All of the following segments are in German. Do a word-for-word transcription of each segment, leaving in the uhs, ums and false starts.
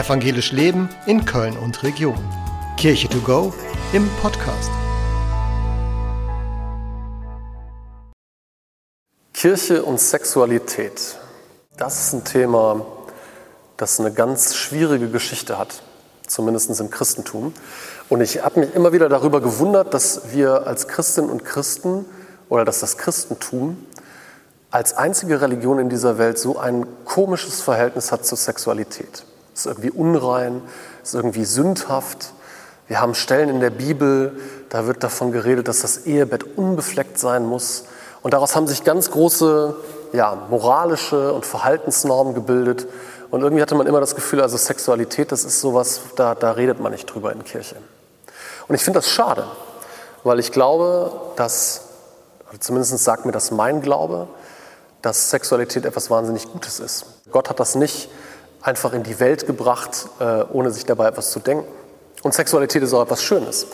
Evangelisch Leben in Köln und Region. Kirche to go im Podcast. Kirche und Sexualität. Das ist ein Thema, das eine ganz schwierige Geschichte hat, zumindest im Christentum. Und ich habe mich immer wieder darüber gewundert, dass wir als Christinnen und Christen oder dass das Christentum als einzige Religion in dieser Welt so ein komisches Verhältnis hat zur Sexualität. Es ist irgendwie unrein, es ist irgendwie sündhaft. Wir haben Stellen in der Bibel, da wird davon geredet, dass das Ehebett unbefleckt sein muss. Und daraus haben sich ganz große, ja, moralische und Verhaltensnormen gebildet. Und irgendwie hatte man immer das Gefühl, also Sexualität, das ist sowas, da, da redet man nicht drüber in Kirche. Und ich finde das schade, weil ich glaube, dass, zumindest sagt mir das mein Glaube, dass Sexualität etwas wahnsinnig Gutes ist. Gott hat das nicht einfach in die Welt gebracht, ohne sich dabei etwas zu denken. Und Sexualität ist auch etwas Schönes.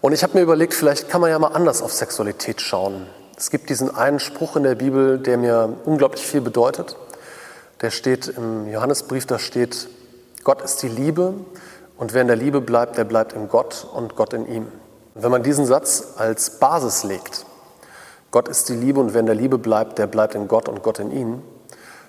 Und ich habe mir überlegt, vielleicht kann man ja mal anders auf Sexualität schauen. Es gibt diesen einen Spruch in der Bibel, der mir unglaublich viel bedeutet. Der steht im Johannesbrief, da steht, Gott ist die Liebe und wer in der Liebe bleibt, der bleibt in Gott und Gott in ihm. Und wenn man diesen Satz als Basis legt, Gott ist die Liebe und wer in der Liebe bleibt, der bleibt in Gott und Gott in ihm,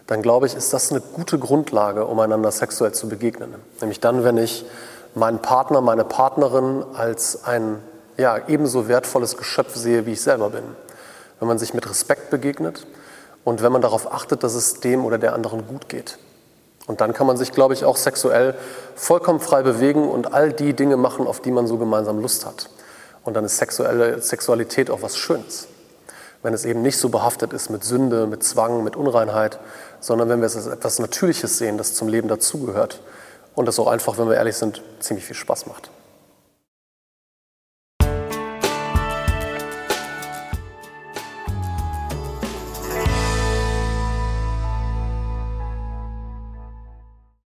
dann glaube ich, ist das eine gute Grundlage, um einander sexuell zu begegnen. Nämlich dann, wenn ich meinen Partner, meine Partnerin als ein ja, ebenso wertvolles Geschöpf sehe, wie ich selber bin. Wenn man sich mit Respekt begegnet und wenn man darauf achtet, dass es dem oder der anderen gut geht. Und dann kann man sich, glaube ich, auch sexuell vollkommen frei bewegen und all die Dinge machen, auf die man so gemeinsam Lust hat. Und dann ist sexuelle Sexualität auch was Schönes. Wenn es eben nicht so behaftet ist mit Sünde, mit Zwang, mit Unreinheit, sondern wenn wir es als etwas Natürliches sehen, das zum Leben dazugehört und das auch einfach, wenn wir ehrlich sind, ziemlich viel Spaß macht.